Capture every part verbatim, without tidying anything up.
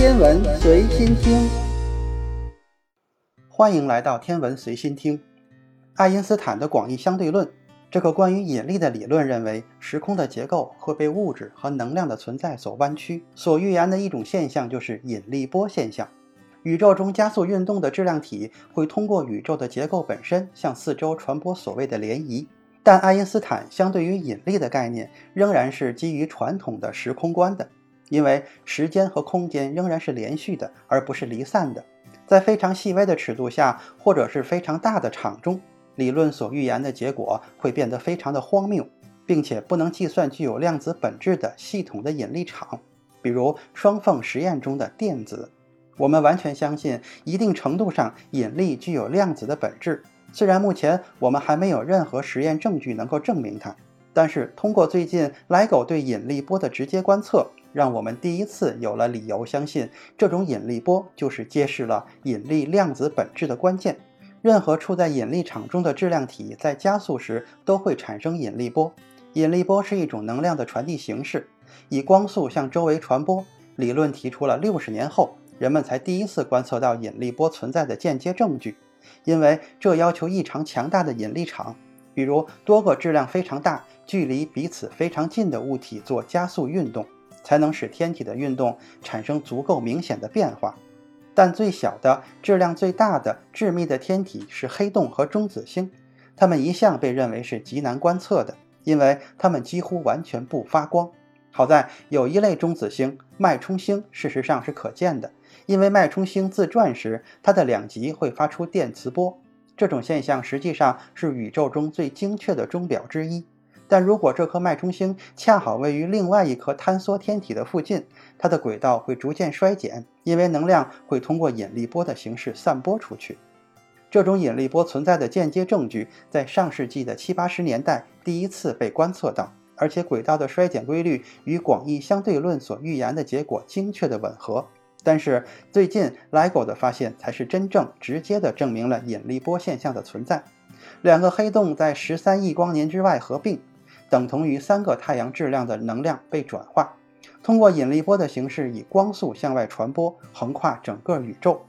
天文随心听，欢迎来到天文随心听。爱因斯坦的广义相对论，这个关于引力的理论认为，时空的结构会被物质和能量的存在所弯曲。所预言的一种现象就是引力波现象。宇宙中加速运动的质量体会通过宇宙的结构本身向四周传播所谓的涟漪。但爱因斯坦相对于引力的概念仍然是基于传统的时空观的，因为时间和空间仍然是连续的，而不是离散的。在非常细微的尺度下，或者是非常大的场中，理论所预言的结果会变得非常的荒谬，并且不能计算具有量子本质的系统的引力场，比如双缝实验中的电子。我们完全相信一定程度上引力具有量子的本质，虽然目前我们还没有任何实验证据能够证明它，但是通过最近 LIGO 对引力波的直接观测，让我们第一次有了理由相信这种引力波就是揭示了引力量子本质的关键。任何处在引力场中的质量体在加速时都会产生引力波。引力波是一种能量的传递形式，以光速向周围传播。理论提出了六十年后，人们才第一次观测到引力波存在的间接证据，因为这要求异常强大的引力场，比如多个质量非常大、距离彼此非常近的物体做加速运动，才能使天体的运动产生足够明显的变化。但最小的、质量最大的、致密的天体是黑洞和中子星，它们一向被认为是极难观测的，因为它们几乎完全不发光。好在有一类中子星，脉冲星，事实上是可见的，因为脉冲星自转时，它的两极会发出电磁波。这种现象实际上是宇宙中最精确的钟表之一。但如果这颗脉冲星恰好位于另外一颗坍缩天体的附近，它的轨道会逐渐衰减，因为能量会通过引力波的形式散播出去。这种引力波存在的间接证据在上世纪的七八十年代第一次被观测到，而且轨道的衰减规律与广义相对论所预言的结果精确的吻合。但是最近 LIGO 的发现才是真正直接的证明了引力波现象的存在。两个黑洞在十三亿光年之外合并，等同于三个太阳质量的能量被转化，通过引力波的形式以光速向外传播，横跨整个宇宙。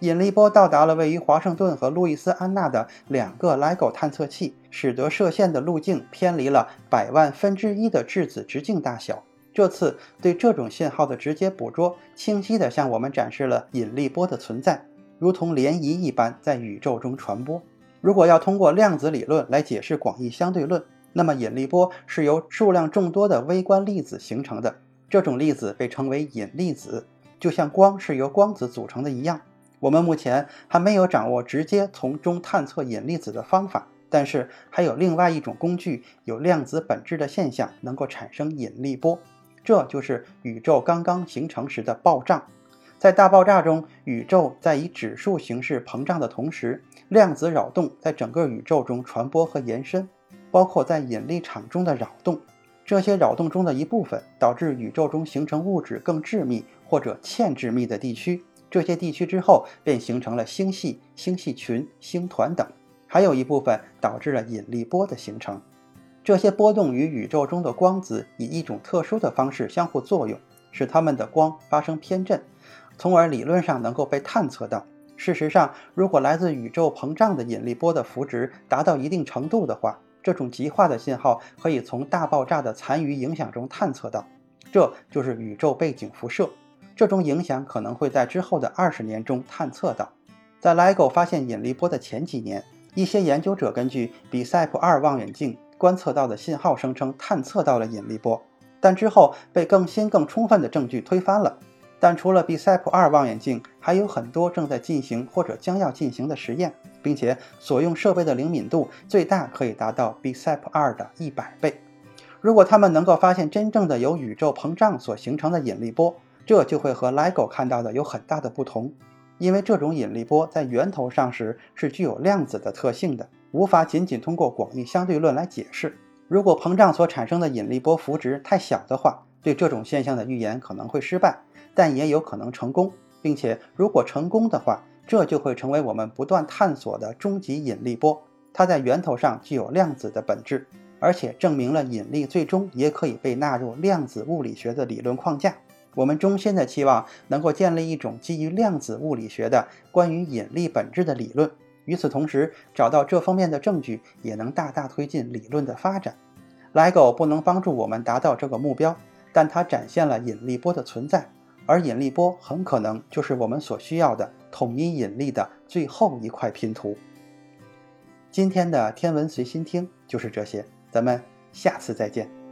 引力波到达了位于华盛顿和路易斯安那的两个 LIGO 探测器，使得射线的路径偏离了百万分之一的质子直径大小。这次对这种信号的直接捕捉，清晰地向我们展示了引力波的存在，如同涟漪一般在宇宙中传播。如果要通过量子理论来解释广义相对论，那么引力波是由数量众多的微观粒子形成的，这种粒子被称为引力子，就像光是由光子组成的一样。我们目前还没有掌握直接从中探测引力子的方法，但是还有另外一种工具有量子本质的现象能够产生引力波，这就是宇宙刚刚形成时的暴胀。在大爆炸中，宇宙在以指数形式膨胀的同时，量子扰动在整个宇宙中传播和延伸，包括在引力场中的扰动。这些扰动中的一部分导致宇宙中形成物质更致密或者欠致密的地区，这些地区之后便形成了星系、星系群、星团等，还有一部分导致了引力波的形成。这些波动与宇宙中的光子以一种特殊的方式相互作用，使它们的光发生偏振，从而理论上能够被探测到。事实上，如果来自宇宙膨胀的引力波的幅值达到一定程度的话，这种极化的信号可以从大爆炸的残余影响中探测到，这就是宇宙背景辐射。这种影响可能会在之后的二十年中探测到。在 LIGO 发现引力波的前几年，一些研究者根据 B I C E P 二 望远镜观测到的信号声称探测到了引力波，但之后被更新更充分的证据推翻了。但除了 B I C E P 二 望远镜，还有很多正在进行或者将要进行的实验，并且所用设备的灵敏度最大可以达到 B I C E P 二 的一百倍。如果他们能够发现真正的由宇宙膨胀所形成的引力波，这就会和 LIGO 看到的有很大的不同，因为这种引力波在源头上时是具有量子的特性的，无法仅仅通过广义相对论来解释。如果膨胀所产生的引力波幅值太小的话，对这种现象的预言可能会失败，但也有可能成功，并且如果成功的话，这就会成为我们不断探索的终极引力波。它在源头上具有量子的本质，而且证明了引力最终也可以被纳入量子物理学的理论框架。我们衷心的期望能够建立一种基于量子物理学的关于引力本质的理论。与此同时，找到这方面的证据也能大大推进理论的发展。LIGO 不能帮助我们达到这个目标，但它展现了引力波的存在，而引力波很可能就是我们所需要的统一引力的最后一块拼图。今天的天文随心听就是这些，咱们下次再见。